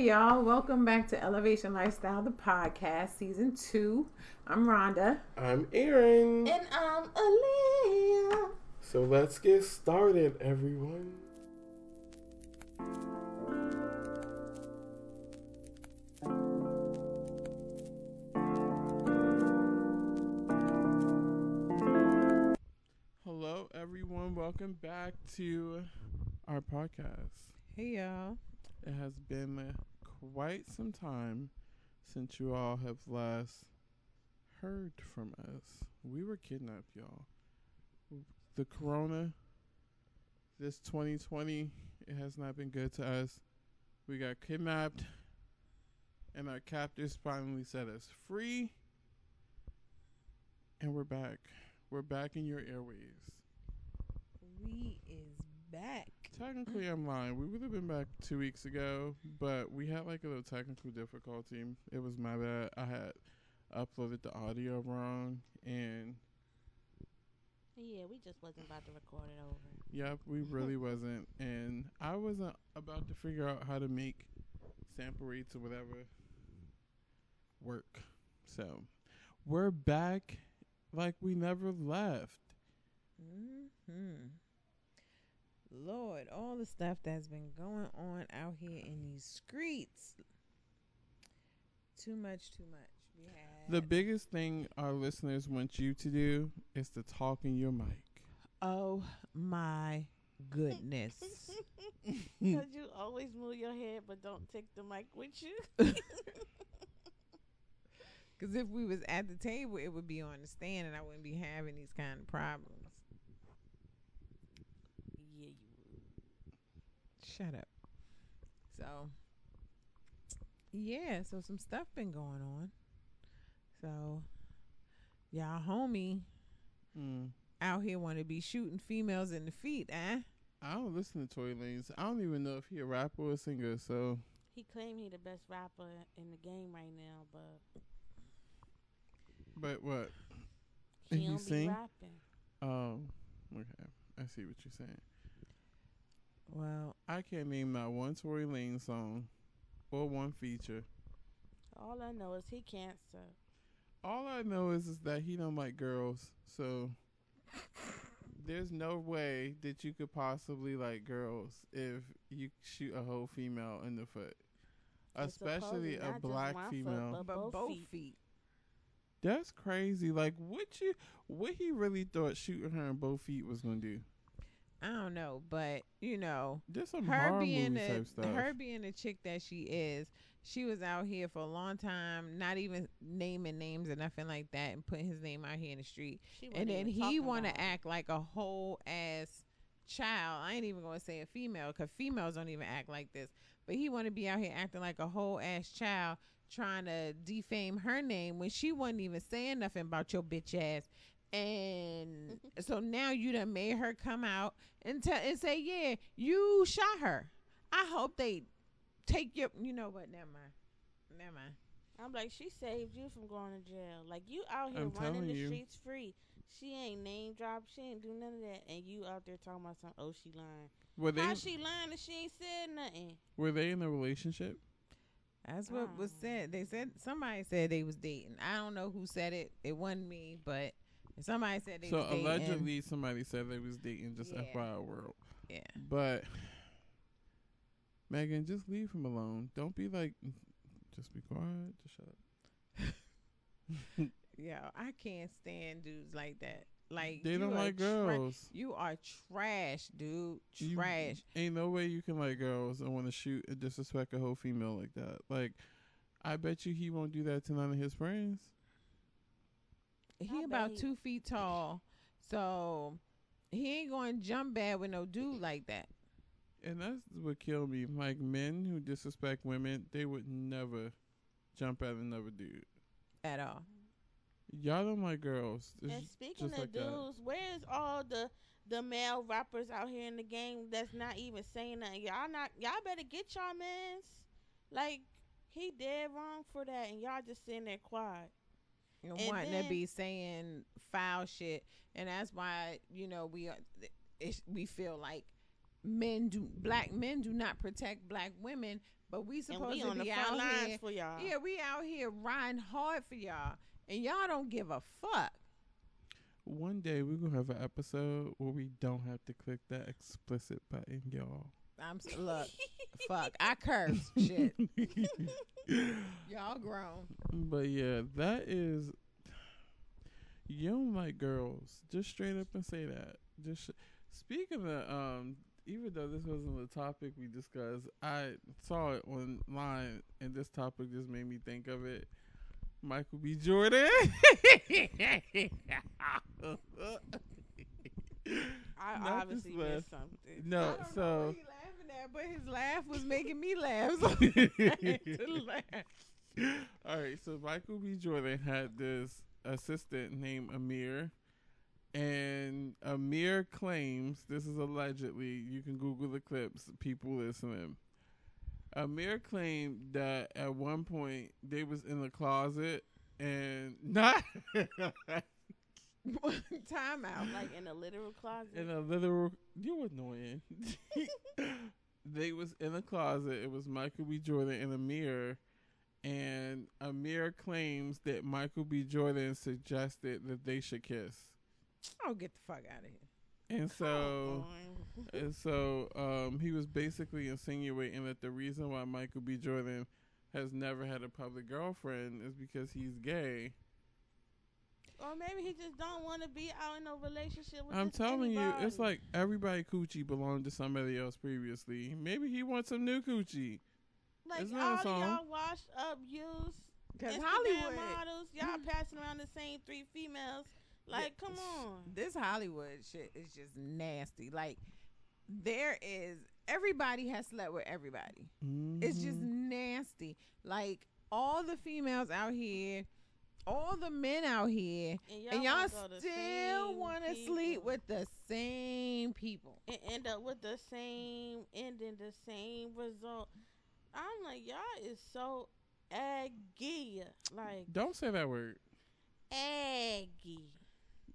Hey y'all, welcome back to Elevation Lifestyle, the podcast, season 2. I'm Rhonda. I'm Aaron. And I'm Aaliyah. So let's get started, everyone. Hello everyone, welcome back to our podcast. Hey y'all. It has been quite some time since you all have last heard from us. We were kidnapped, y'all. The corona, this 2020, it has not been good to us. We got kidnapped, and our captors finally set us free. And we're back. We're back in your airwaves. We is back. Technically, I'm lying. We would have been back 2 weeks ago, but we had like a little technical difficulty. It was my bad. I had uploaded the audio wrong, and yeah, we just wasn't about to record it over. Yep, we really wasn't, and I wasn't about to figure out how to make sample rates or whatever work. So we're back like we never left. Mm-hmm. Lord, all the stuff that's been going on out here in these streets. Too much. We had the biggest thing our listeners want you to do is to talk in your mic. Oh my goodness. Because you always move your head but don't take the mic with you. Because if we was at the table, it would be on the stand and I wouldn't be having these kind of problems. Shut up. So some stuff been going on. So, y'all homie out here want to be shooting females in the feet, eh? I don't listen to Tory Lanez. I don't even know if he a rapper or a singer, so. He claimed he the best rapper in the game right now, but. But what? He don't be rapping. Oh, okay. I see what you're saying. Well, I can't name not one Tory Lanez song or one feature. All I know is he cancer. All I know is that he don't like girls, so there's no way that you could possibly like girls if you shoot a whole female in the foot, especially a black female. Foot, but both feet. That's crazy. Like, what he really thought shooting her in both feet was gonna do? I don't know, but you know, her being the chick that she is, she was out here for a long time, not even naming names or nothing like that, and putting his name out here in the street. And then he want to act like a whole ass child. I ain't even gonna say a female, cause females don't even act like this. But he want to be out here acting like a whole ass child, trying to defame her name when she wasn't even saying nothing about your bitch ass. And so now you done made her come out and say, yeah, you shot her. I hope they take your, you know what, never mind. I'm like, she saved you from going to jail. Like, you out here running the streets free. She ain't name drop. She ain't do none of that. And you out there talking about some, oh, she lying. How she lying if she ain't said nothing? Were they in a relationship? That's what was said. They said, somebody said they was dating. I don't know who said it. It wasn't me, but... Somebody said they was dating. So allegedly somebody said they was dating, just FYI world. Yeah. But Megan, just leave him alone. Don't be like, just be quiet, just shut up. Yo, I can't stand dudes like that. Like, they don't like girls. You are trash, dude. Trash. Ain't no way you can like girls and want to shoot and disrespect a whole female like that. Like, I bet you he won't do that to none of his friends. He about 2 feet tall, so he ain't going to jump bad with no dude like that. And that's what killed me. Like, men who disrespect women, they would never jump at another dude. At all. Y'all don't like girls. It's and speaking of like dudes, where's all the male rappers out here in the game that's not even saying nothing? Y'all better get y'all mans. Like, he dead wrong for that, and y'all just sitting there quiet. You know, wanting to be saying foul shit, and that's why, you know, we feel like black men do not protect black women But we supposed to be out here for y'all. Yeah, we out here riding hard for y'all, and y'all don't give a fuck. One day we're gonna have an episode where we don't have to click that explicit button, y'all. Look, fuck, I curse shit. Y'all grown. But yeah, that is. You don't like girls. Just straight up and say that. Just speaking of, even though this wasn't the topic we discussed, I saw it online, and this topic just made me think of it. Michael B. Jordan. I obviously missed something. No, I don't know what he laughing at, but his laugh was making me laugh. So I had to laugh. All right, so Michael B. Jordan had this assistant named Amir, and Amir claims, this is allegedly, you can Google the clips, people listening, Amir claimed that at one point they was in the closet and not time out, like in a literal closet, in a literal, you're annoying. They was in a closet. It was Michael B. Jordan and Amir. And Amir claims that Michael B. Jordan suggested that they should kiss. Oh, get the fuck out of here. And so, he was basically insinuating that the reason why Michael B. Jordan has never had a public girlfriend is because he's gay. Or maybe he just don't want to be out in a relationship with anybody. You, it's like everybody coochie belonged to somebody else previously. Maybe he wants some new coochie. Like, all y'all washed up, used Instagram Hollywood models. Y'all passing around the same three females. Like, come on. This Hollywood shit is just nasty. Like, everybody has slept with everybody. Mm-hmm. It's just nasty. Like, all the females out here, all the men out here, and y'all still want to sleep with the same people. And end up with the same ending, the same result. I'm like, y'all is so aggy. Like, don't say that word. Aggy.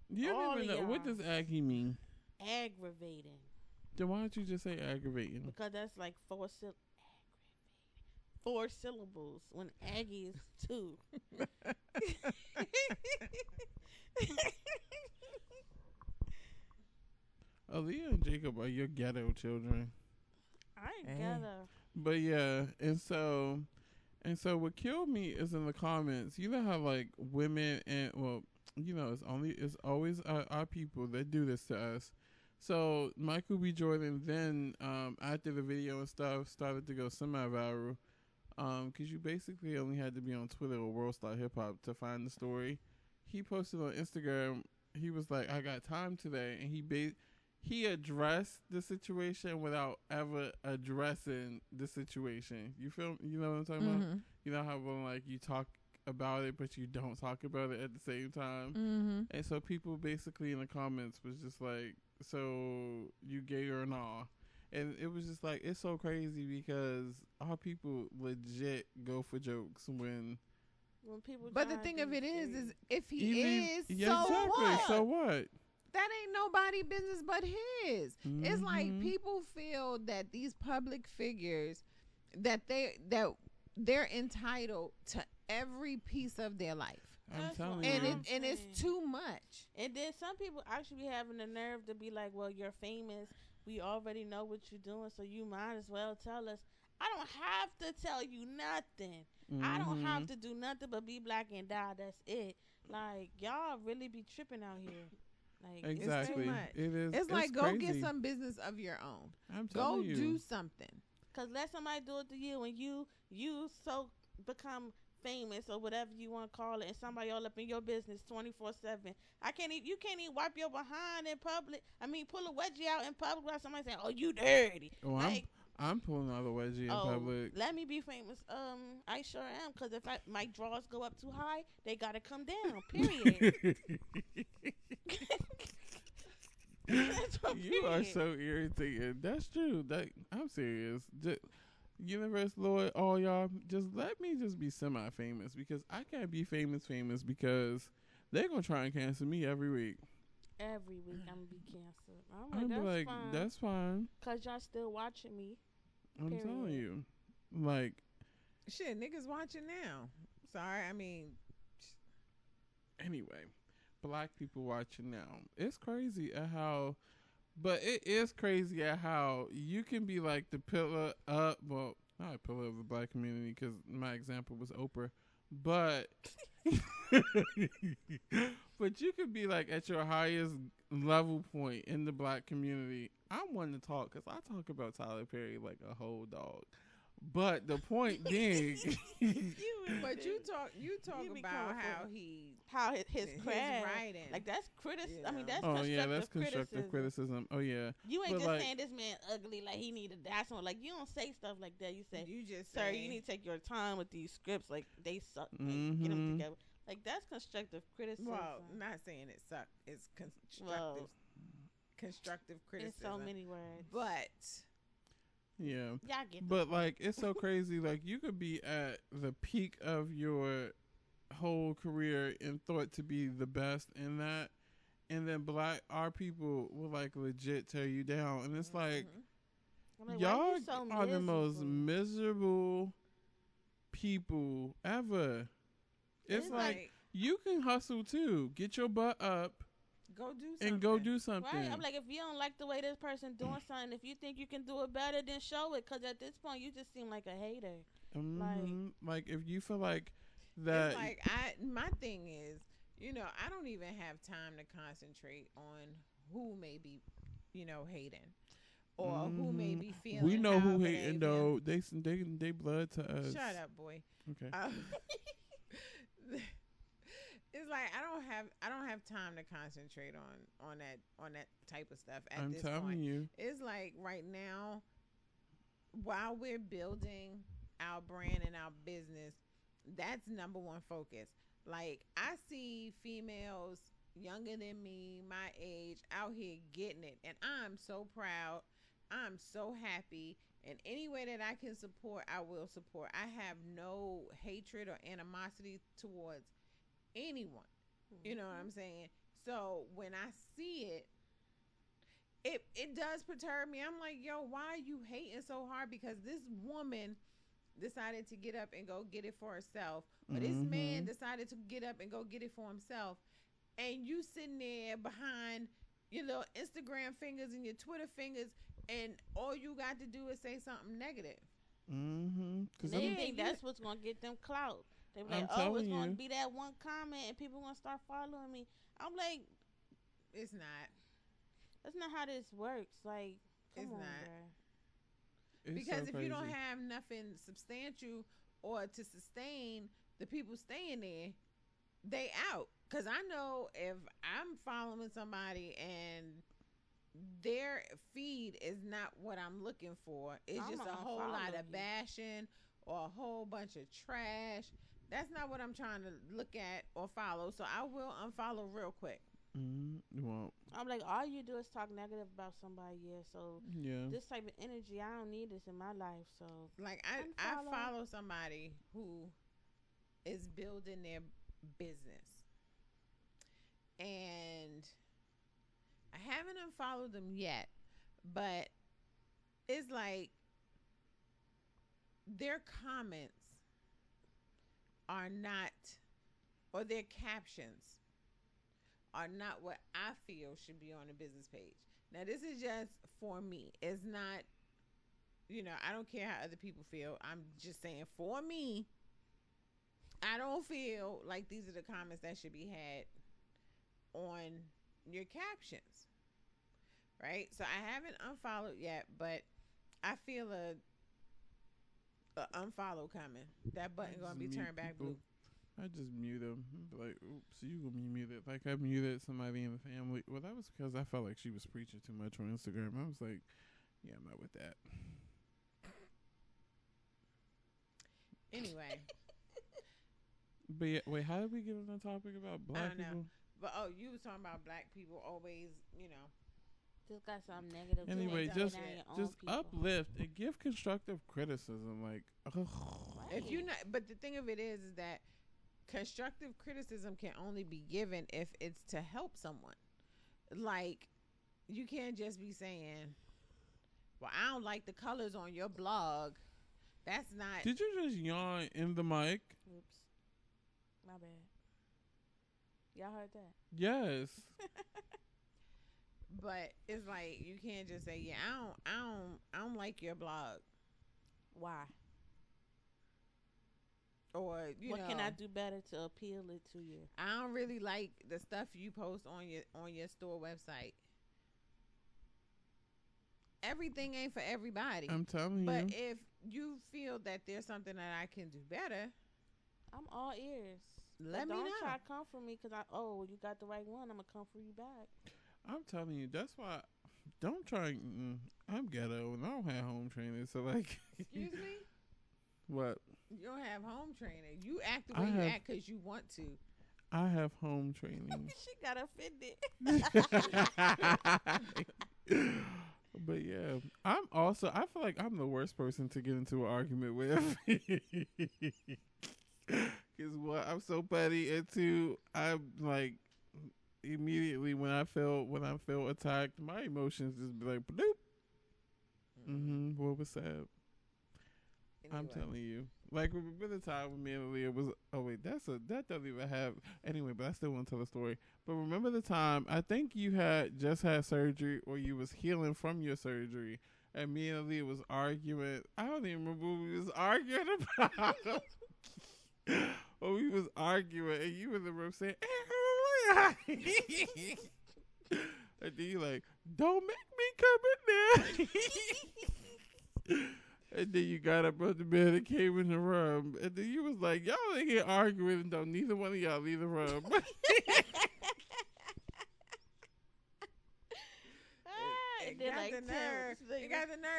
You don't even know what does aggy mean. Aggravating. Then why don't you just say aggravating? Because that's like four syllables. When aggy is two. Aaliyah and Jacob are your ghetto children. I ain't ghetto. But yeah, and so what killed me is in the comments. You know how like women and it's always our people that do this to us. So Michael B. Jordan then after the video and stuff started to go semi-viral, because you basically only had to be on Twitter or World Star Hip Hop to find the story. He posted on Instagram. He was like, "I got time today," and He addressed the situation without ever addressing the situation. You feel? You know what I'm talking about? You know how when like you talk about it, but you don't talk about it at the same time. Mm-hmm. And so people basically in the comments was just like, "So you gay or nah?" And it was just like, it's so crazy because our people legit go for jokes when people. But the thing of it is if he is, so what? So what? That ain't nobody business but his. Mm-hmm. It's like people feel that these public figures that they're entitled to every piece of their life. I'm telling you. And it's too much. And then some people actually be having the nerve to be like, "Well, you're famous. We already know what you're doing, so you might as well tell us." I don't have to tell you nothing. Mm-hmm. I don't have to do nothing but be black and die. That's it. Like, y'all really be tripping out here. Like, exactly. It's like, go crazy. Get some business of your own. I'm telling you. Go do something. Because let somebody do it to you and you so become famous or whatever you want to call it, and somebody all up in your business 24/7. You can't even wipe your behind in public. I mean, pull a wedgie out in public without somebody saying, "Oh, you dirty." Oh, like, I'm pulling out a wedgie in public. Let me be famous. I sure am, because if my draws go up too high, they got to come down, period. You are so irritating. That's true. I'm serious. Universe, Lord, all y'all, just let me just be semi-famous, because I can't be famous because they're going to try and cancel me every week. Every week I'm going to be canceled. I'm like, that's fine. Because y'all still watching me. I'm telling you. Like, shit, niggas watching now. Sorry, I mean. Anyway, black people watching now. It's crazy at how, but it is crazy at how you can be like the pillar up, well, not a pillar of the black community, because my example was Oprah, but but you could be like at your highest level point in the black community. I'm one to talk because I talk about Tyler Perry like a whole dog. But the point being, you talk about how his craft, his writing, like that's criticism. Yeah. I mean, that's constructive criticism. Oh yeah, you ain't just like, saying this man ugly like he need to die someone. Like you don't say stuff like that. You say you need to take your time with these scripts. Like they suck. Like, get them together. Like that's constructive criticism. Well, not saying it suck. It's constructive criticism. It's so many words, but. Yeah, but like it's so crazy. Like you could be at the peak of your whole career and thought to be the best in that, and then our people will like legit tear you down, and it's like, y'all are the most miserable people ever. It's like you can hustle too, get your butt up. Go do something. And go do something. Right? I'm like, if you don't like the way this person doing something, if you think you can do it better, then show it. Because at this point, you just seem like a hater. Like, if you feel like that. It's like, my thing is, you know, I don't even have time to concentrate on who may be, you know, hating. Or who may be feeling. We know who hating, though. They blood to us. Shut up, boy. Okay. It's like I don't have time to concentrate on that type of stuff at this point. I'm telling you. It's like right now, while we're building our brand and our business, that's number one focus. Like I see females younger than me, my age, out here getting it, and I'm so proud. I'm so happy. And any way that I can support, I will support. I have no hatred or animosity towards anyone, you know what I'm saying? So when I see it does perturb me. I'm like, yo, why are you hating so hard? Because this woman decided to get up and go get it for herself, but this man decided to get up and go get it for himself, and you sitting there behind your little Instagram fingers and your Twitter fingers, and all you got to do is say something negative. Because they think that's what's gonna get them clout. They were like, oh, it's going to be that one comment and people going to start following me. I'm like, it's not. That's not how this works. Like, come on, girl. Because if you don't have nothing substantial or to sustain the people staying there, they out. Because I know if I'm following somebody and their feed is not what I'm looking for, it's just a whole lot of bashing or a whole bunch of trash. That's not what I'm trying to look at or follow, so I will unfollow real quick. Well, I'm like, all you do is talk negative about somebody, so this type of energy, I don't need this in my life. So like I follow somebody who is building their business, and I haven't unfollowed them yet, but it's like their comments are not, or their captions are not what I feel should be on a business page. Now, this is just for me. It's not, you know, I don't care how other people feel. I'm just saying for me, I don't feel like these are the comments that should be had on your captions, right? So I haven't unfollowed yet, but I feel unfollow coming. That button gonna be turned back blue. I just mute them. Like, oops, you gonna be muted. Like I muted somebody in the family. Well, that was because I felt like she was preaching too much on Instagram. I was like, yeah, I'm not with that. Anyway. But yeah, wait, how did we get on the topic about black people? I don't know. But you was talking about black people always, you know. Just got some negative. Anyway, just uplift and give constructive criticism. Like, ugh. If you not, but the thing of it is that constructive criticism can only be given if it's to help someone. Like, you can't just be saying, "Well, I don't like the colors on your blog," That's not. Did you just yawn in the mic? Oops. My bad. Y'all heard that? Yes. But it's like you can't just say, yeah, I don't like your blog. Why? Or what can I do better to appeal it to you? I don't really like the stuff you post on your store website. Everything ain't for everybody. I'm telling you. But if you feel that there's something that I can do better, I'm all ears. Let me know. Don't try to comfort me because you got the right one. I'm going to comfort you back. I'm telling you, that's why. Don't try. I'm ghetto and I don't have home training. So like. Excuse me? What? You don't have home training. You act the way you act because you want to. I have home training. She got offended. But yeah, I'm also. I feel like I'm the worst person to get into an argument with. Because what? I'm so petty. And two, I'm like immediately when I feel attacked, my emotions just be like, bloop. Mm-hmm. What was that? Anyway. I'm telling you, like, remember the time when me and Aaliyah was, that doesn't even have, anyway, but I still want to tell the story. But remember the time, I think you had just had surgery or you was healing from your surgery, and me and Aaliyah was arguing. I don't even remember what we was arguing about. But we was arguing, and you were in the room saying, hey, and then you like, don't make me come in there. And then you got up out the bed and came in the room. And then you was like, y'all in here arguing and don't neither one of y'all leave the room. They got the nerve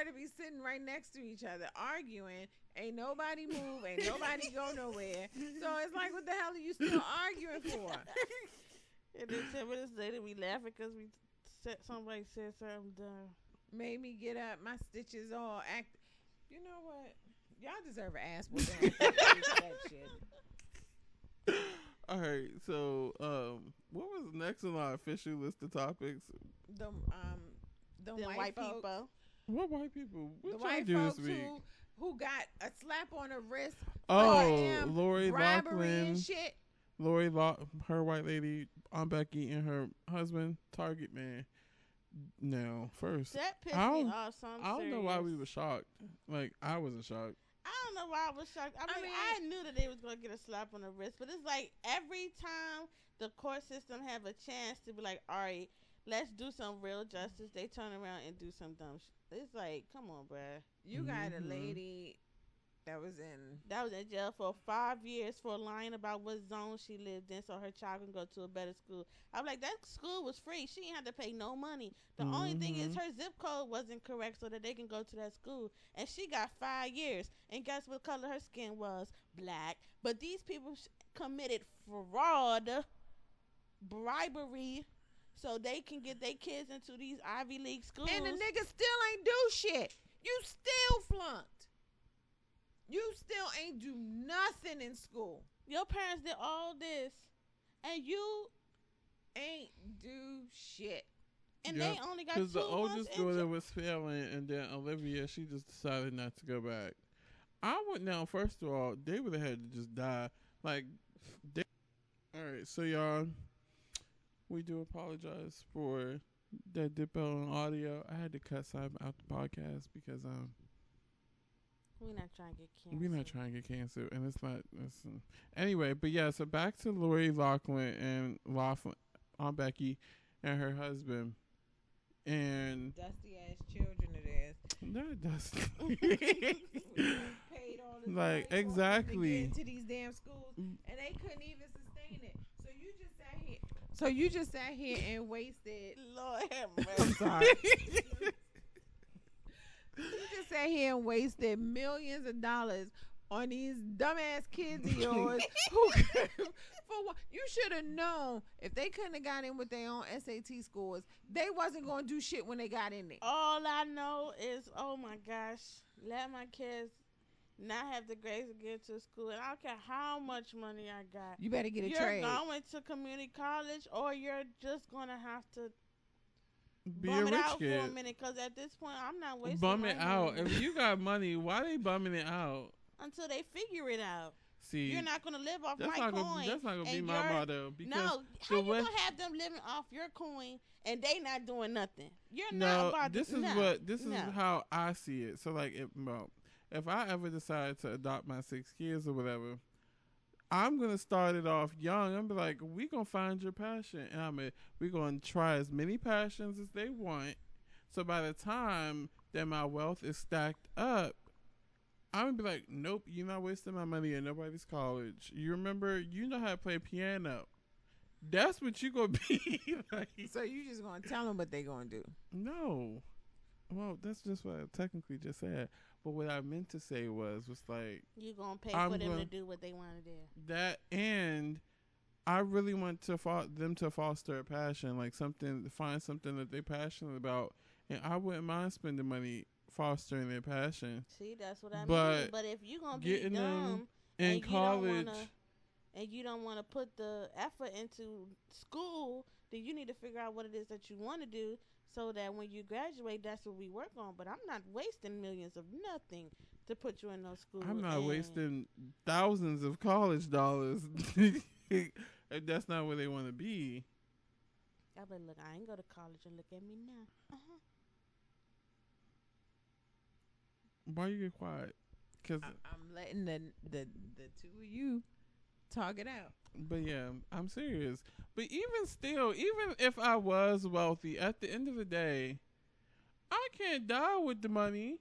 to be sitting right next to each other arguing. Ain't nobody move. Ain't nobody go nowhere. So it's like, what the hell are you still arguing for? And then 10 minutes later, we laughing because somebody said something dumb. Made me get up. My stitches all act. You know what? Y'all deserve an ass whooping. That shit. All right. So, what was next on our official list of topics? The white people. What white people? What the white folks who got a slap on the wrist. Oh, Lori Loughlin and shit. Lori Loughlin, her white lady, Aunt Becky, and her husband, Target man. No, first that pissed me off. So I don't know why we were shocked. Like, I wasn't shocked. I don't know why I was shocked. I mean, I knew that they was gonna get a slap on the wrist, but it's like every time the court system have a chance to be like, all right, let's do some real justice, they turn around and do some dumb shit. It's like, come on, bruh. You got a lady that was in jail for 5 years for lying about what zone she lived in so her child can go to a better school. I'm like, that school was free. She didn't have to pay no money. The only thing is her zip code wasn't correct so that they can go to that school. And she got 5 years. And guess what color her skin was? Black. But these people committed fraud, bribery, so they can get their kids into these Ivy League schools. And the nigga still ain't do shit. You still flunked. You still ain't do nothing in school. Your parents did all this, and you ain't do shit. And they only got 2 months. Because the oldest daughter was failing, and then Olivia, she just decided not to go back. I would now. First of all, they would have had to just die. Like, all right. So y'all, we do apologize for that dip out on audio. I had to cut some out the podcast because we're not trying to get canceled. And it's not. Anyway, but yeah, so back to Lori Loughlin and Aunt Becky and her husband. And dusty ass children it is. They're dusty. Paid all this money exactly to get into these damn schools, and they couldn't even sustain it. So you just sat here and wasted. Lord have mercy. I'm sorry. You just sat here and wasted millions of dollars on these dumbass kids of yours. You should have known if they couldn't have got in with their own SAT scores, they wasn't going to do shit when they got in there. All I know is, oh my gosh, let my kids not have the grades to get to school. And I don't care how much money I got. You better get a trade. You're going to community college or you're just going to have to Be bum a it rich out kid. For a minute, because at this point, I'm not wasting bum money. Bum it out. If you got money, why they bumming it out? Until they figure it out. See, you're not going to live off my coin. That's not going to be my motto. No, how you going to have them living off your coin and they not doing nothing? You're not about to. This is how I see it. So, like, if I ever decide to adopt my 6 kids or whatever, I'm going to start it off young. I'm going to be like, we're going to find your passion. And we're going to try as many passions as they want. So by the time that my wealth is stacked up, I'm going to be like, nope, you're not wasting my money at nobody's college. You remember, you know how to play piano. That's what you're going to be. Like, so you just going to tell them what they're going to do? No. Well, that's just what I technically just said. But what I meant to say was like, you're going to pay for them to do what they want to do. That, and I really want to them to foster a passion, like find something that they're passionate about. And I wouldn't mind spending money fostering their passion. See, that's what I mean. But if you're going to be dumb in college and you don't want to put the effort into school, then you need to figure out what it is that you want to do so that when you graduate, that's what we work on. But I'm not wasting millions of nothing to put you in those schools. I'm not wasting thousands of college dollars if that's not where they want to be. I be like, look, I ain't go to college, and look at me now. Uh-huh. Why you get quiet? Cause I'm letting the two of you talk it out. But yeah, I'm serious. But even still, even if I was wealthy, at the end of the day, I can't die with the money.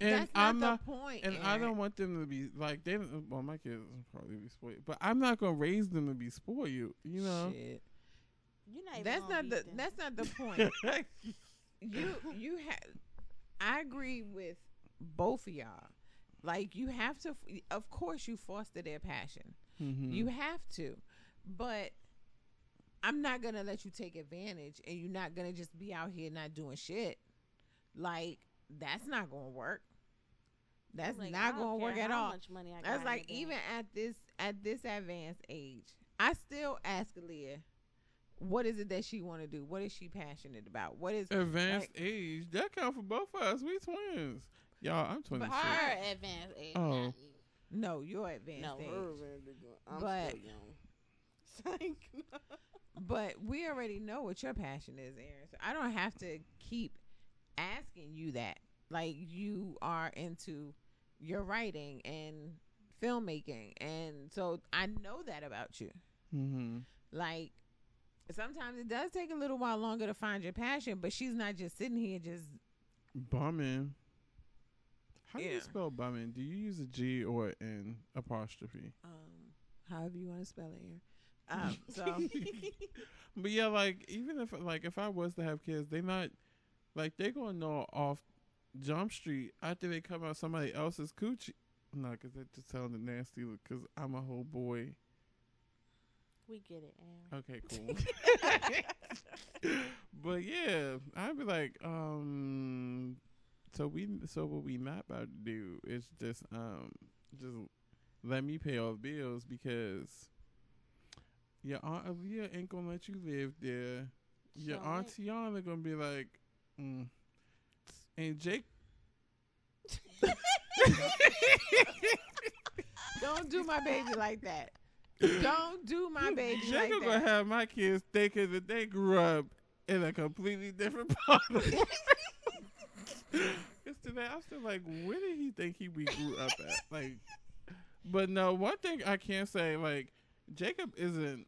That's not the point. And Aaron, I don't want them to be like my kids probably be spoiled, but I'm not gonna raise them to be spoiled. You know, shit. That's not the point. You have. I agree with both of y'all. Like, you have to, of course, you foster their passion. Mm-hmm. You have to. But I'm not going to let you take advantage, and you're not going to just be out here not doing shit. Like, that's not going to work. That's not going to work at all. That's like, even at this advanced age, I still ask Aaliyah, what is it that she want to do? What is she passionate about? What is advanced age? That count for both of us. We twins, y'all. I'm 26. Her advanced age. Oh, no, your advanced age. No, her advanced age. I'm still young. But we already know what your passion is, Aaron. So I don't have to keep asking you that. Like, you are into your writing and filmmaking, and so I know that about you. Mm-hmm. Like, sometimes it does take a little while longer to find your passion, but she's not just sitting here just bumming. How do you spell bumming? Do you use a G or an apostrophe? However you want to spell it here. But yeah, like, even if I was to have kids, they're gonna know off Jump Street after they come out somebody else's coochie. No, because that just sounded nasty. Because I'm a whole boy. We get it, Aaron. Okay, cool. But yeah, I'd be like, so what we not about to do is just let me pay all the bills, because your Aunt Aaliyah ain't gonna let you live there. Your Aunt Tiana gonna be like, and Jake. Don't do my baby like that. Don't do my baby like that. Gonna have my kids thinking that they grew up in a completely different part of the world. Yesterday, I'm still like, where did he think we grew up at? Like, but no, one thing I can say, like, Jacob isn't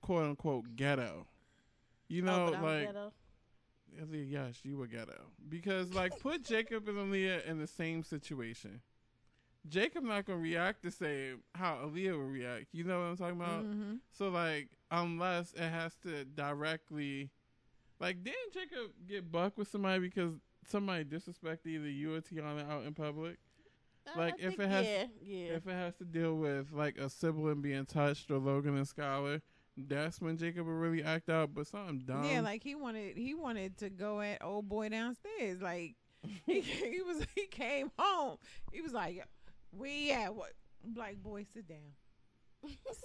quote unquote ghetto. You know, but I'm ghetto. Aaliyah, yes, you were ghetto, because like, put Jacob and Aaliyah in the same situation. Jacob not gonna react the same how Aaliyah will react. You know what I'm talking about? Mm-hmm. So like, unless it has to directly, like, didn't Jacob get bucked with somebody because somebody disrespected either you or Tiana out in public? Like, if it has to deal with like a sibling being touched or Logan and Skylar, that's when Jacob would really act out. But something dumb. Yeah, like he wanted to go at old boy downstairs. Like he came home. He was like, we at what? Black boy, sit down.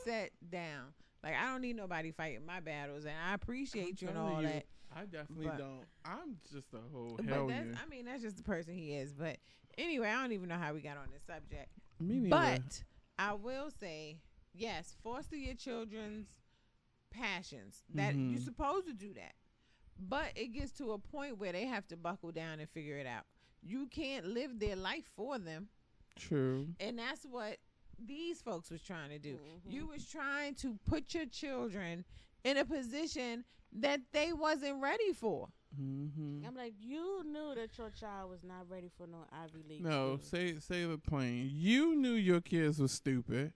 Sit down. Like, I don't need nobody fighting my battles, and I appreciate you and all that. I definitely don't. I'm just a whole hell yeah. I mean, that's just the person he is. But anyway, I don't even know how we got on this subject. Me neither. But I will say, yes, foster your children's passions. That you're supposed to do that. But it gets to a point where they have to buckle down and figure it out. You can't live their life for them. True. And that's what these folks was trying to do. Mm-hmm. You was trying to put your children in a position that they wasn't ready for. Mm-hmm. I'm like, you knew that your child was not ready for no Ivy League. No, say the plain. You knew your kids were stupid.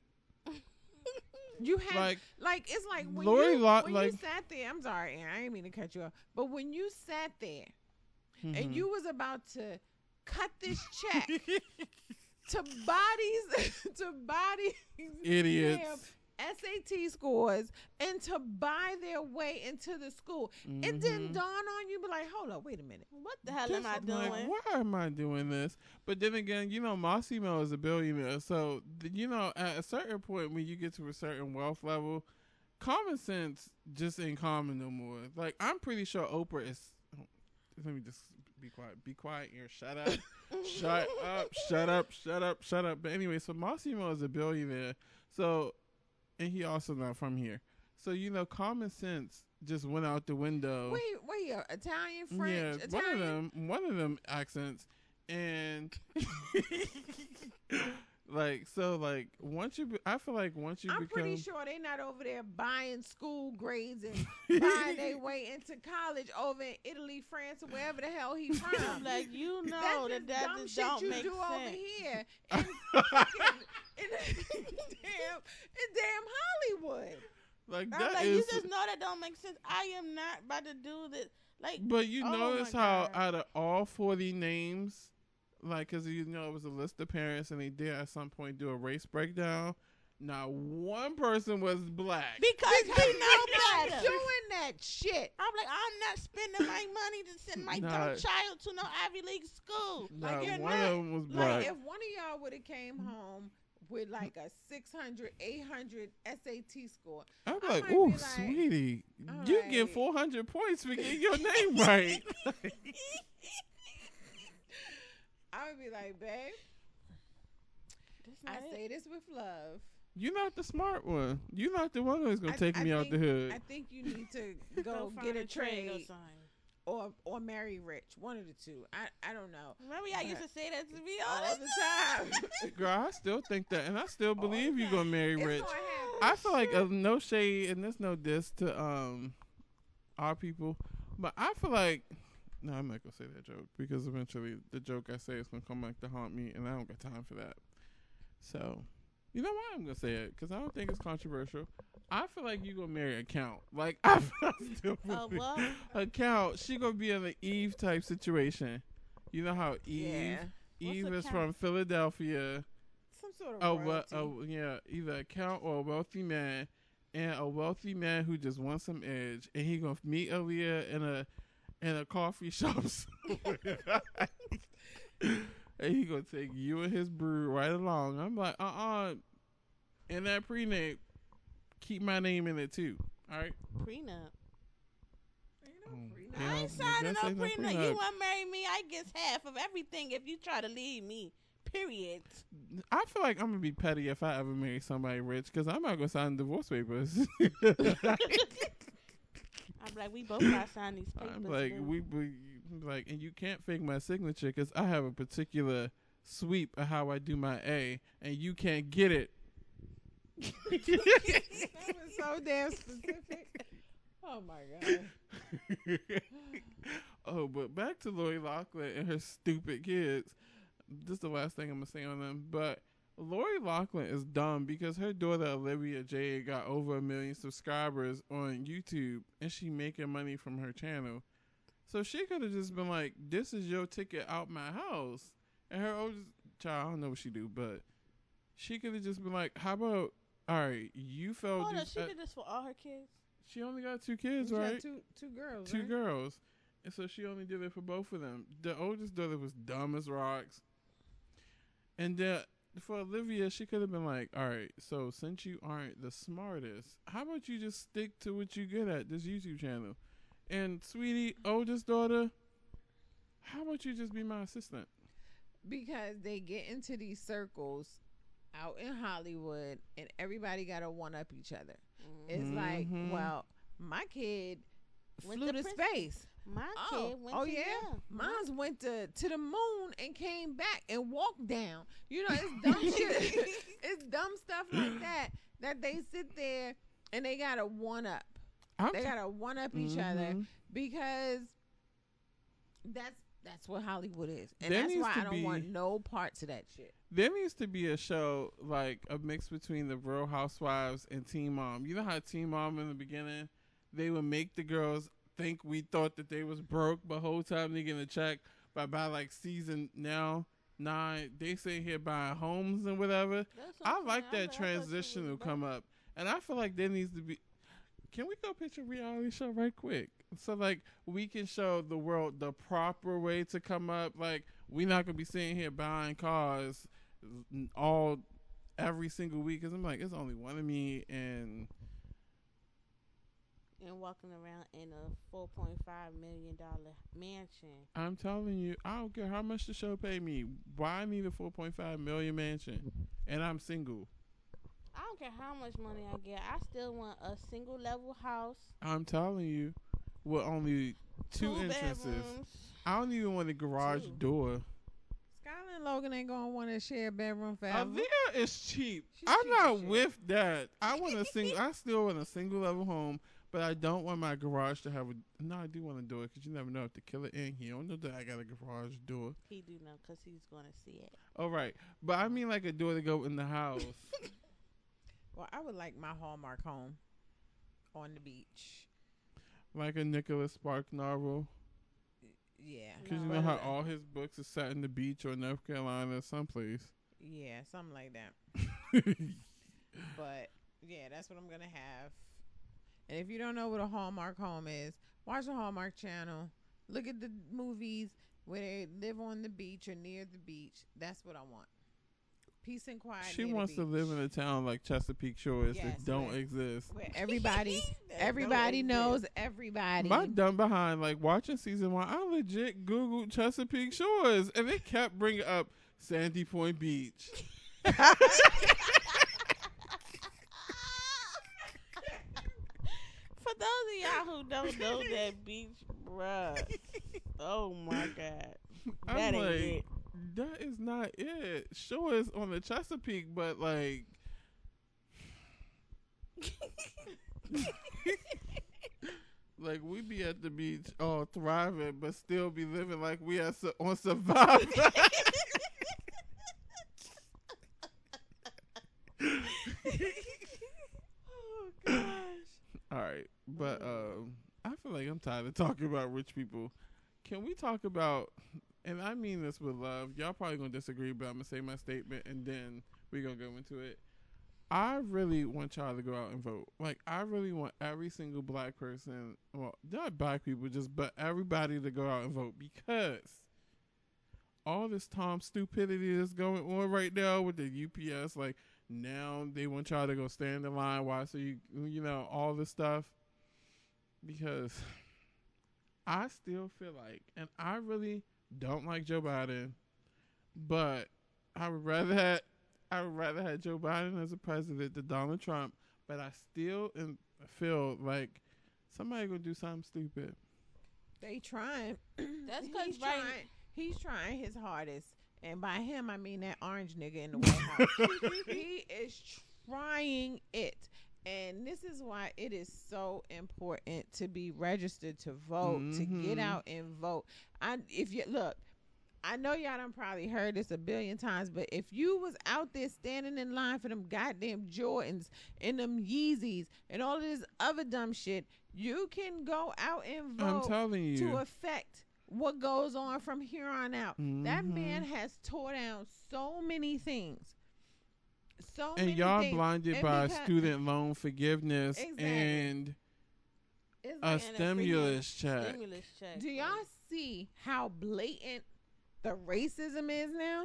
You had like it's like when, Lori when you sat there. I'm sorry, Aaron, I didn't mean to cut you off. But when you sat there and you was about to cut this check to bodies, idiots, SAT scores, and to buy their way into the school, it didn't dawn on you, but like, hold up, wait a minute, what the hell am I doing? Like, why am I doing this? But then again, you know, Mossimo is a billionaire, so you know, at a certain point when you get to a certain wealth level, common sense just ain't common no more. Like, I'm pretty sure Oprah is. Let me just be quiet, and shut up, shut up. But anyway, so Mossimo is a billionaire, so. And he also not from here. So, you know, common sense just went out the window. Wait, Italian, French, yeah, Italian? One of them accents. And I feel like once you become. I'm pretty sure they not over there buying school grades and buying their way into college over in Italy, France, or wherever the hell he from. Like, you know that just dumb shit you do over here. In damn Hollywood. Like, that like, is, you just know that don't make sense. I am not about to do this. Like, but you notice how out of all 40 names, like, because you know it was a list of parents, and they did at some point do a race breakdown. Not one person was black because we know better. Doing that shit, I'm like, I'm not spending my money to send my child to no Ivy League school. Like, you're one of them was black. Like, if one of y'all would have came home with like a 600, 800 SAT score, I'm like, oh, like, sweetie, you get 400 points for getting your name right. I would be like, babe, I say this with love. You're not the smart one. You're not the one who's going to take me out the hood. I think you need to go get a trade or marry rich. One of the two. I don't know. Remember y'all used to say that to me all the time. Girl, I still think that. And I still believe you're going to marry rich. I feel like no shade, and there's no diss to our people. But I feel like... No, I'm not going to say that joke because eventually the joke I say is going to come back to haunt me, and I don't got time for that. So... You know why I'm going to say it? Because I don't think it's controversial. I feel like you're going to marry a count. Like, I feel like what? A count. She going to be in an Eve type situation. You know how Eve is from Philadelphia. Some sort of royalty. Yeah, either a count or a wealthy man. And a wealthy man who just wants some edge. And he going to meet Aaliyah in a coffee shop somewhere. And he gonna take you and his brew right along. I'm like, in that prenup, keep my name in it too. All right. Prenup. Ain't no prenup. I ain't signing no prenup. You wanna marry me? I guess half of everything if you try to leave me. Period. I feel like I'm gonna be petty if I ever marry somebody rich because I'm not gonna sign divorce papers. I'm like, we both got to sign these papers. I'm like, we and you can't fake my signature because I have a particular sweep of how I do my A, and you can't get it. That was so damn specific. Oh my god. Oh, but back to Lori Loughlin and her stupid kids. This is the last thing I'm gonna say on them, but. Lori Loughlin is dumb because her daughter Olivia J. got over 1 million subscribers on YouTube and she making money from her channel. So she could have just been like, this is your ticket out my house. And her oldest child, I don't know what she do, but she could have just been like, how about, all right, you fell. Oh, no, she did this for all her kids? She only got 2 kids, she right? Two girls, Two right? girls. And so she only did it for both of them. The oldest daughter was dumb as rocks. And then for Olivia, she could have been like, all right, so since you aren't the smartest, how about you just stick to what you good at, this YouTube channel? And sweetie, oldest daughter, how about you just be my assistant? Because they get into these circles out in Hollywood and everybody got to one-up each other. It's like, well, my kid flew to space. My kid went to Mine's went to the moon and came back and walked down. You know, it's dumb shit. It's dumb stuff like that that they sit there and they got to one-up. They got to one-up each other because that's what Hollywood is. And that's why I don't want no parts of that shit. There needs to be a show, like a mix between The Real Housewives and Teen Mom. You know how Teen Mom in the beginning, they would make the girls think we thought that they was broke, but whole time they getting a check. But by like season now 9, they sit here buying homes and whatever. I like that transitional come up. And I feel like there needs to be, can we go pitch a reality show right quick? So like we can show the world the proper way to come up. Like we're not gonna be sitting here buying cars all every single week. Cause I'm like, it's only one of me and walking around in a $4.5 million mansion. I'm telling you, I don't care how much the show pay me. Why I need a $4.5 million mansion, and I'm single. I don't care how much money I get. I still want a single level house. I'm telling you, with only two entrances. Bedrooms. I don't even want a garage door. Skylar and Logan ain't gonna want to share a bedroom forever. Aaliyah is cheap. She's not cheap with that. I want a single. I still want a single level home. But I don't want my garage to have a... No, I do want a door because you never know if the killer in here. I don't know that I got a garage door. He do know because he's going to see it. All right. But I mean like a door to go in the house. Well, I would like my Hallmark home on the beach. Like a Nicholas Sparks novel? Yeah. Because you know how all his books are set in the beach or North Carolina or someplace. Yeah, something like that. But, yeah, that's what I'm going to have. And if you don't know what a Hallmark home is, watch the Hallmark Channel. Look at the movies where they live on the beach or near the beach. That's what I want. Peace and quiet. She wants to live in a town like Chesapeake Shores that don't exist. Where everybody knows everybody. My dumb behind, like watching season 1, I legit Googled Chesapeake Shores, and they kept bringing up Sandy Point Beach. Those of y'all who don't know that beach, bruh. Oh my God. That ain't it. That is not it. Sure, it's on the Chesapeake, but like. Like, we be at the beach all thriving, but still be living like we are on Survivor. Oh, God. All right, but I feel like I'm tired of talking about rich people. Can we talk about, and I mean this with love, y'all probably going to disagree, but I'm going to say my statement, and then we're going to go into it. I really want y'all to go out and vote. Like, I really want every single black person, well, not black people, just but everybody to go out and vote, because all this Tom stupidity that's going on right now with the UPS, like, now they want y'all to go stand in line. Why? So you know all this stuff. Because I still feel like, and I really don't like Joe Biden, but I would rather have Joe Biden as a president than Donald Trump. But I still feel like somebody gonna do something stupid. They trying. That's because he's trying his hardest. And by him, I mean that orange nigga in the White House. He is trying it. And this is why it is so important to be registered to vote, to get out and vote. I know y'all done probably heard this a billion times, but if you was out there standing in line for them goddamn Jordans and them Yeezys and all of this other dumb shit, you can go out and vote. I'm telling you. To affect what goes on from here on out. That man has tore down so many things. Blinded by student loan forgiveness and a stimulus check. Do y'all see how blatant the racism is now?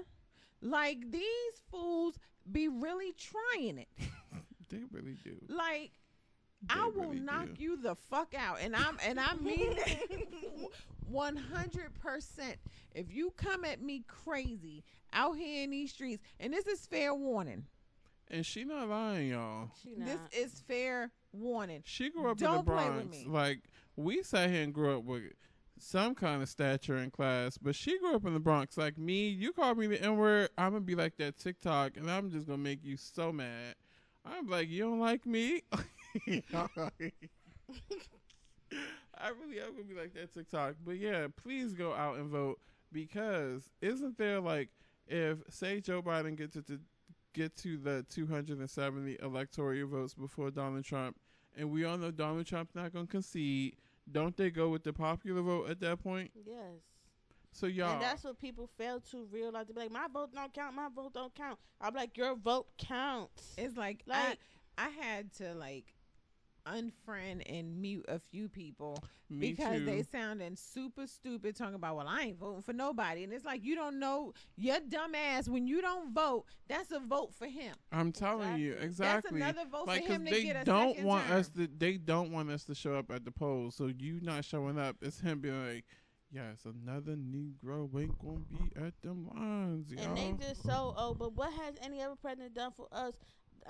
Like, these fools be really trying it. They really do. Like, they I will knock you the fuck out. And I mean that 100%. If you come at me crazy out here in these streets, and this is fair warning. And she not lying, y'all. She not. This is fair warning. She grew up in the Bronx. Like, we sat here and grew up with some kind of stature in class, but she grew up in the Bronx. Like me, you call me the N-word, I'm going to be like that TikTok, and I'm just going to make you so mad. I'm like, you don't like me? I really am going to be like that TikTok. But yeah, please go out and vote, because isn't there, like, if, say, Joe Biden gets to the 270 electoral votes before Donald Trump, and we all know Donald Trump's not going to concede, don't they go with the popular vote at that point? Yes. So y'all, and that's what people fail to realize. They be like, my vote don't count, my vote don't count. I'm like, your vote counts. It's like I had to like unfriend and mute a few people because they sounding super stupid talking about, well, I ain't voting for nobody. And it's like, you don't know your dumb ass. When you don't vote, that's a vote for him. I'm telling you, exactly. That's another vote for him to get a second term. They don't want us to show up at the polls. So you not showing up, it's him being like, yes, another Negro ain't gonna be at them lines, y'all. And they just so but what has any other president done for us?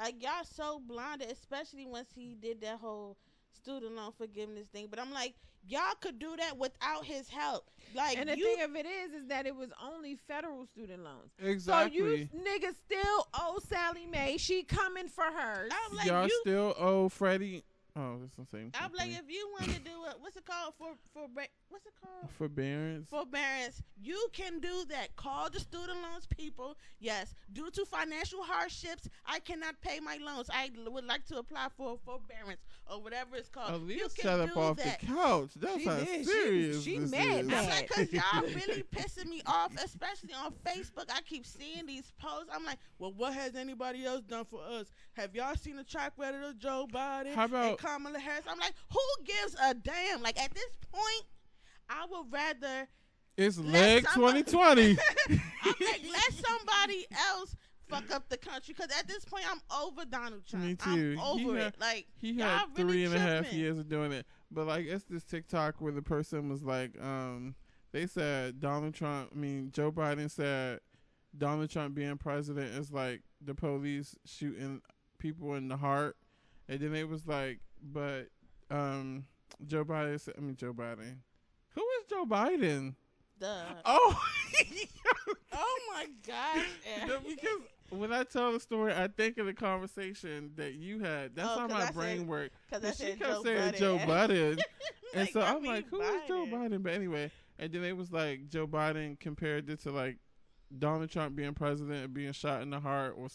Like, y'all so blinded, especially once he did that whole student loan forgiveness thing. But I'm like, y'all could do that without his help. Like, and the thing of it is that it was only federal student loans. Exactly. So you niggas still owe Sally Mae. She coming for hers. I'm like, y'all still owe Freddie. Oh, it's the same. I'm like, if you want to do it, what's it called? What's it called? Forbearance. Forbearance. You can do that. Call the student loans people. Yes. Due to financial hardships, I cannot pay my loans. I would like to apply for forbearance or whatever it's called. At least you can set up off that. The couch. That's how serious she this mad. Is. I'm like, because y'all really pissing me off, especially on Facebook. I keep seeing these posts. I'm like, well, what has anybody else done for us? Have y'all seen the track record of Joe Biden? How about Kamala Harris? I'm like, who gives a damn? Like, at this point, I would rather it's leg 2020. I'm like, let somebody else fuck up the country, because at this point, I'm over Donald Trump. Me too. I'm over it. Like, he had three really and a half years of doing it. But like, it's this TikTok where the person was like, they said Joe Biden said Donald Trump being president is like the police shooting people in the heart. And then it was like, but Joe Biden. Who is Joe Biden? Duh. Oh. Oh, my gosh. Because when I tell the story, I think of the conversation that you had. That's how my brain worked. Because she kept saying Joe Biden. And like, so I'm like, who is Joe Biden? But anyway, and then it was like Joe Biden compared it to like Donald Trump being president and being shot in the heart, or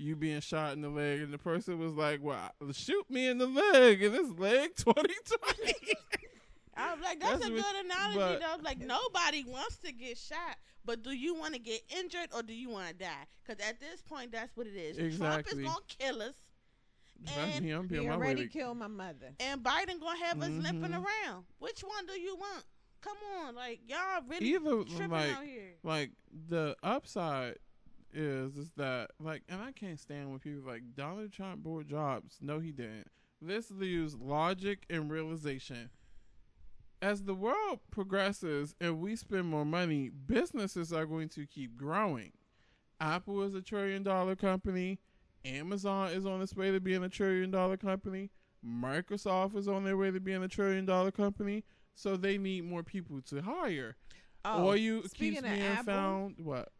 you being shot in the leg, and the person was like, well, shoot me in the leg, and it's leg 2020. I was like, that's a good analogy, though. Like, nobody wants to get shot, but do you want to get injured or do you want to die? Because at this point, that's what it is. Exactly. Trump is going to kill us. And he already killed my mother. And Biden going to have us limping around. Which one do you want? Come on. Like, y'all really tripping out here. Like, the upside is that, like, and I can't stand when people like, Donald Trump bought jobs. No, he didn't. Let's use logic and realization. As the world progresses and we spend more money, businesses are going to keep growing. Apple is $1 trillion company. Amazon is on its way to being $1 trillion company. Microsoft is on their way to being $1 trillion company. So they need more people to hire. Or you keep being found what?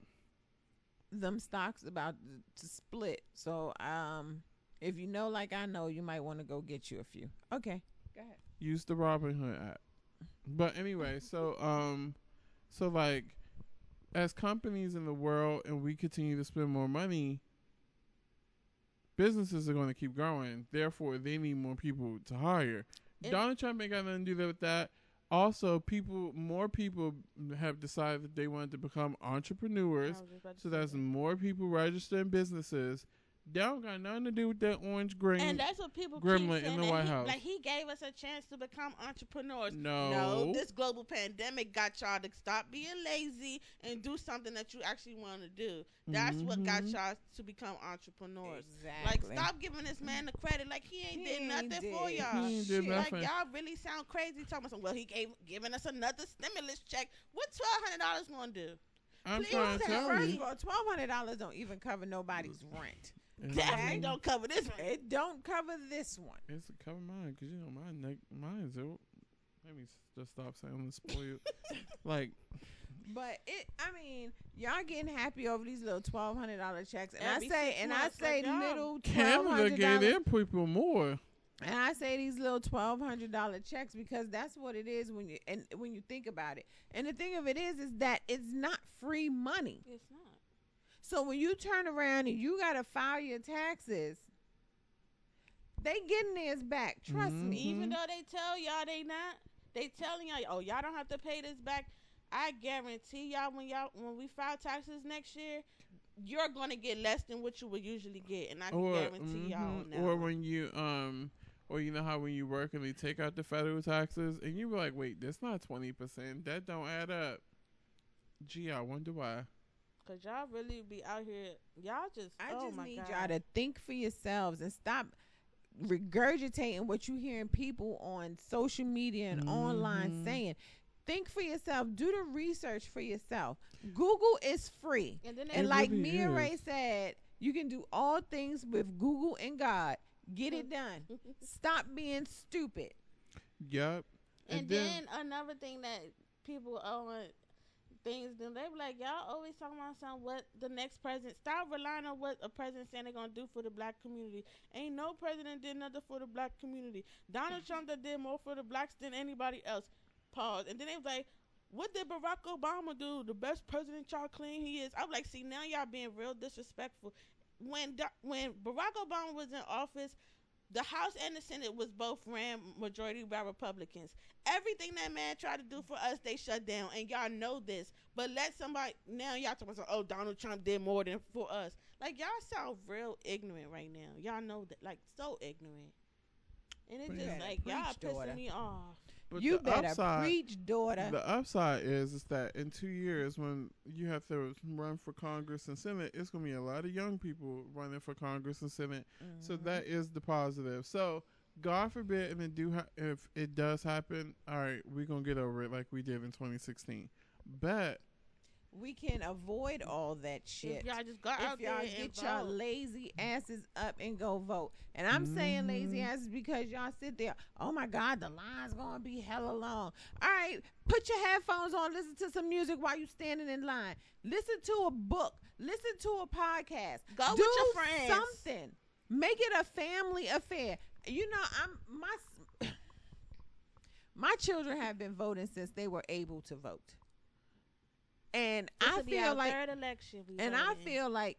Them stocks about to split. So if you know, like I know, you might want to go get you a few. Okay, go ahead. Use the Robinhood app. But anyway, so like, as companies in the world and we continue to spend more money, businesses are going to keep growing. Therefore, they need more people to hire. Donald Trump ain't got nothing to do with that. Also, more people have decided that they wanted to become entrepreneurs. So that's more people registering businesses. Y'all got nothing to do with that orange green. And that's what people keep saying in the White House. Like, he gave us a chance to become entrepreneurs. No, this global pandemic got y'all to stop being lazy and do something that you actually want to do. That's what got y'all to become entrepreneurs. Exactly. Like, stop giving this man the credit. Like, he ain't did nothing for y'all. He ain't did nothing. Like, y'all really sound crazy talking about, well, he giving us another stimulus check. What $1,200 gonna do? I'm trying to tell you, $1,200 don't even cover nobody's rent. Definitely don't cover this one. It don't cover this one. It's cover mine, because you know mine's zero. Let me just stop saying this for you. Like, but I mean, y'all getting happy over these little $1,200 checks, and I say little $1,200. Canada gave their people more. And I say these little $1,200 checks because that's what it is when you think about it. And the thing of it is that it's not free money. It's not. So when you turn around and you gotta file your taxes, they getting theirs back. Trust me. Even though they tell y'all they not, they telling y'all, oh, y'all don't have to pay this back. I guarantee y'all when we file taxes next year, you're gonna get less than what you would usually get, and I can guarantee y'all now. Or when you or you know how when you work and they take out the federal taxes and you be like, wait, that's not 20%. That don't add up. Gee, I wonder why. Cause y'all really be out here. Y'all just. I just need y'all to think for yourselves and stop regurgitating what you hearing people on social media and online saying. Think for yourself. Do the research for yourself. Google is free, and like really Mia Ray said, you can do all things with Google and God. Get it done. Stop being stupid. Yep. And then another thing that people own. Things then they be like, y'all always talking about something what the next president. Stop relying on what a president saying they're gonna do for the black community. Ain't no president did nothing for the black community. Donald Trump that did more for the blacks than anybody else. Pause. And then they was like, what did Barack Obama do? The best president y'all claim he is. I'm like, see, now y'all being real disrespectful. When Barack Obama was in office, the House and the Senate was both ran majority by Republicans. Everything that man tried to do for us, they shut down, and y'all know this. But let somebody now y'all talking about, oh, Donald Trump did more than for us. Like, y'all sound real ignorant right now. Y'all know that, like, so ignorant, and it's just like y'all pissing me off. But you better preach, daughter. The upside is that in 2 years, when you have to run for Congress and Senate, it's going to be a lot of young people running for Congress and Senate. Mm-hmm. So that is the positive. So God forbid, and if it does happen, all right, we're going to get over it like we did in 2016. But we can avoid all that shit. If y'all just go out there and get y'all lazy asses up and go vote. And I'm saying lazy asses because y'all sit there, oh my God, the line's gonna be hella long. All right, put your headphones on, listen to some music while you standing in line. Listen to a book, listen to a podcast. Go with your friends. Something. Make it a family affair. You know, my children have been voting since they were able to vote. And I feel like third election feel like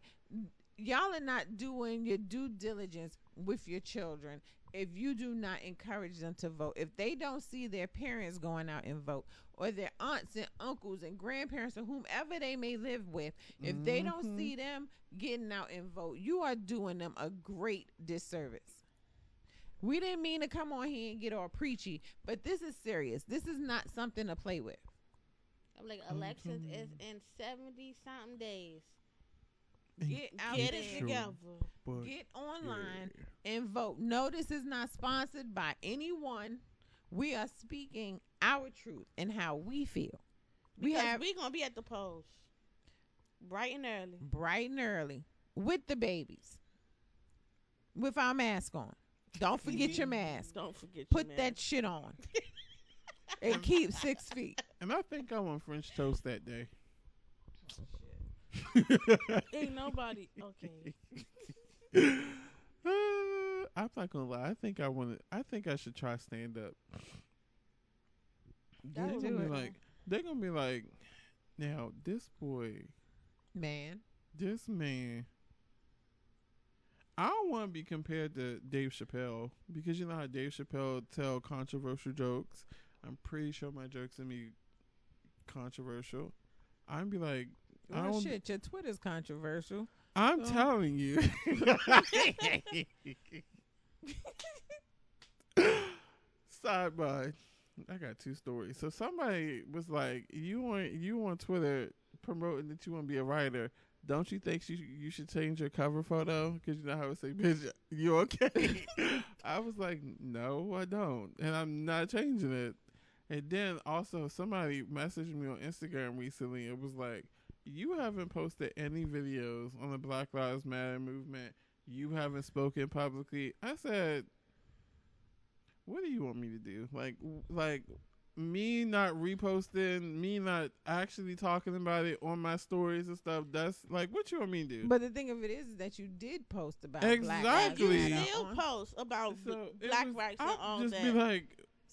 y'all are not doing your due diligence with your children if you do not encourage them to vote. If they don't see their parents going out and vote, or their aunts and uncles and grandparents or whomever they may live with, if they don't see them getting out and vote, you are doing them a great disservice. We didn't mean to come on here and get all preachy, but this is serious. This is not something to play with. Like, elections is in 70-something days. Get out it together. But get online and vote. No, this is not sponsored by anyone. We are speaking our truth and how we feel. We're going to be at the polls bright and early. Bright and early. With the babies. With our mask on. Don't forget your mask. Don't forget your mask. Put that shit on. And keep 6 feet. And I think I want French toast that day. Oh, shit. Ain't nobody. Okay. I'm not going to lie. I think I should try stand up. They're going to be like, now, this man. I don't want to be compared to Dave Chappelle, because you know how Dave Chappelle tell controversial jokes. I'm pretty sure my jokes are me controversial. I'd be like, well, shit, your Twitter's controversial. I'm telling you. Sidebar. I got two stories. So somebody was like, you on Twitter promoting that you want to be a writer. Don't you think you should change your cover photo? Because you know how it say, bitch, you okay? I was like, no, I don't. And I'm not changing it. And then also somebody messaged me on Instagram recently. It was like, you haven't posted any videos on the Black Lives Matter movement. You haven't spoken publicly. I said, what do you want me to do? Like me not reposting, me not actually talking about it on my stories and stuff. That's like, what you want me to do? But the thing of it is that you did post about Black Lives Matter. You still post about Black rights and all that. Just be like.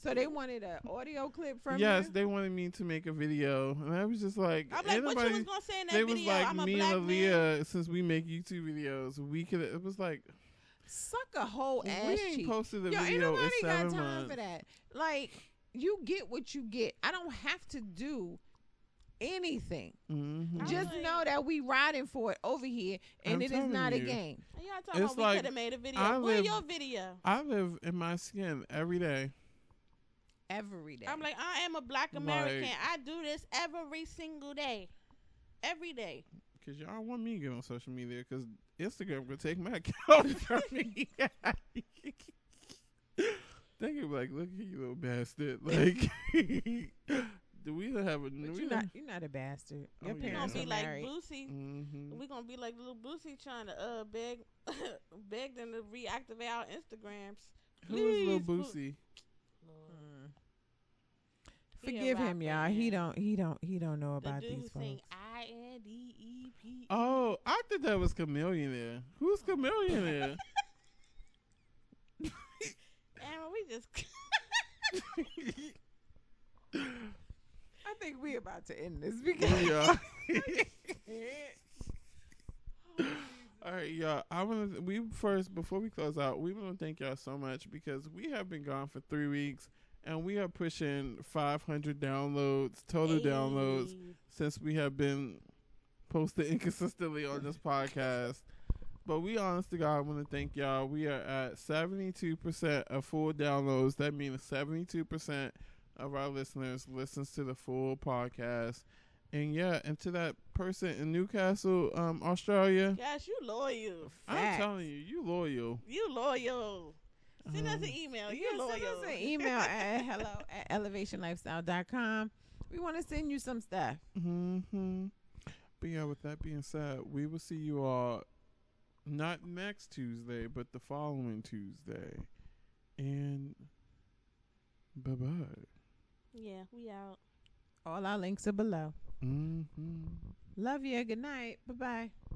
So they wanted an audio clip from you? Yes, they wanted me to make a video. And I was just like, I'm like, what you was going to say in that video? They was like, I'm me and Aaliyah, since we make YouTube videos, we could, it was like. Suck a whole ass cheek. We ain't posted the video in 7 months. Yo, ain't nobody got time for that. Like, you get what you get. I don't have to do anything. Mm-hmm. Just know that we riding for it over here, and it is not a game. Y'all talking about we could have made a video. Where your video? I live in my skin every day. Every day. I'm like, I am a Black American. Like, I do this every single day. Every day. Because y'all want me to get on social media because Instagram going to take my account from me. They could be like, look at you, little bastard. Like, do we have a new? You're not a bastard. Your parents are married. We're going to be like Boosie. Mm-hmm. We're going to be like little Boosie trying to beg them to reactivate our Instagrams. Please. Who is little Boosie? Forgive him, y'all. He don't know about the dude these folks. INDEP. Oh, I thought that was Chamillionaire. Who's Chamillionaire? And we just. I think we about to end this because. Yeah. All right, y'all. I want to. We first before we close out, we want to thank y'all so much because we have been gone for 3 weeks. And we are pushing 500 downloads, total downloads, since we have been posted inconsistently on this podcast. But we, honest to God, want to thank y'all. We are at 72% of full downloads. That means 72% of our listeners listens to the full podcast. And yeah, and to that person in Newcastle, Australia. Gosh, you loyal. I'm telling you, you loyal. You loyal. Send us an email. You're loyal. Send us an email at hello@elevationlifestyle.com. We want to send you some stuff. Mm-hmm. But yeah, with that being said, we will see you all not next Tuesday, but the following Tuesday. And bye-bye. Yeah, we out. All our links are below. Mm-hmm. Love you. Good night. Bye-bye.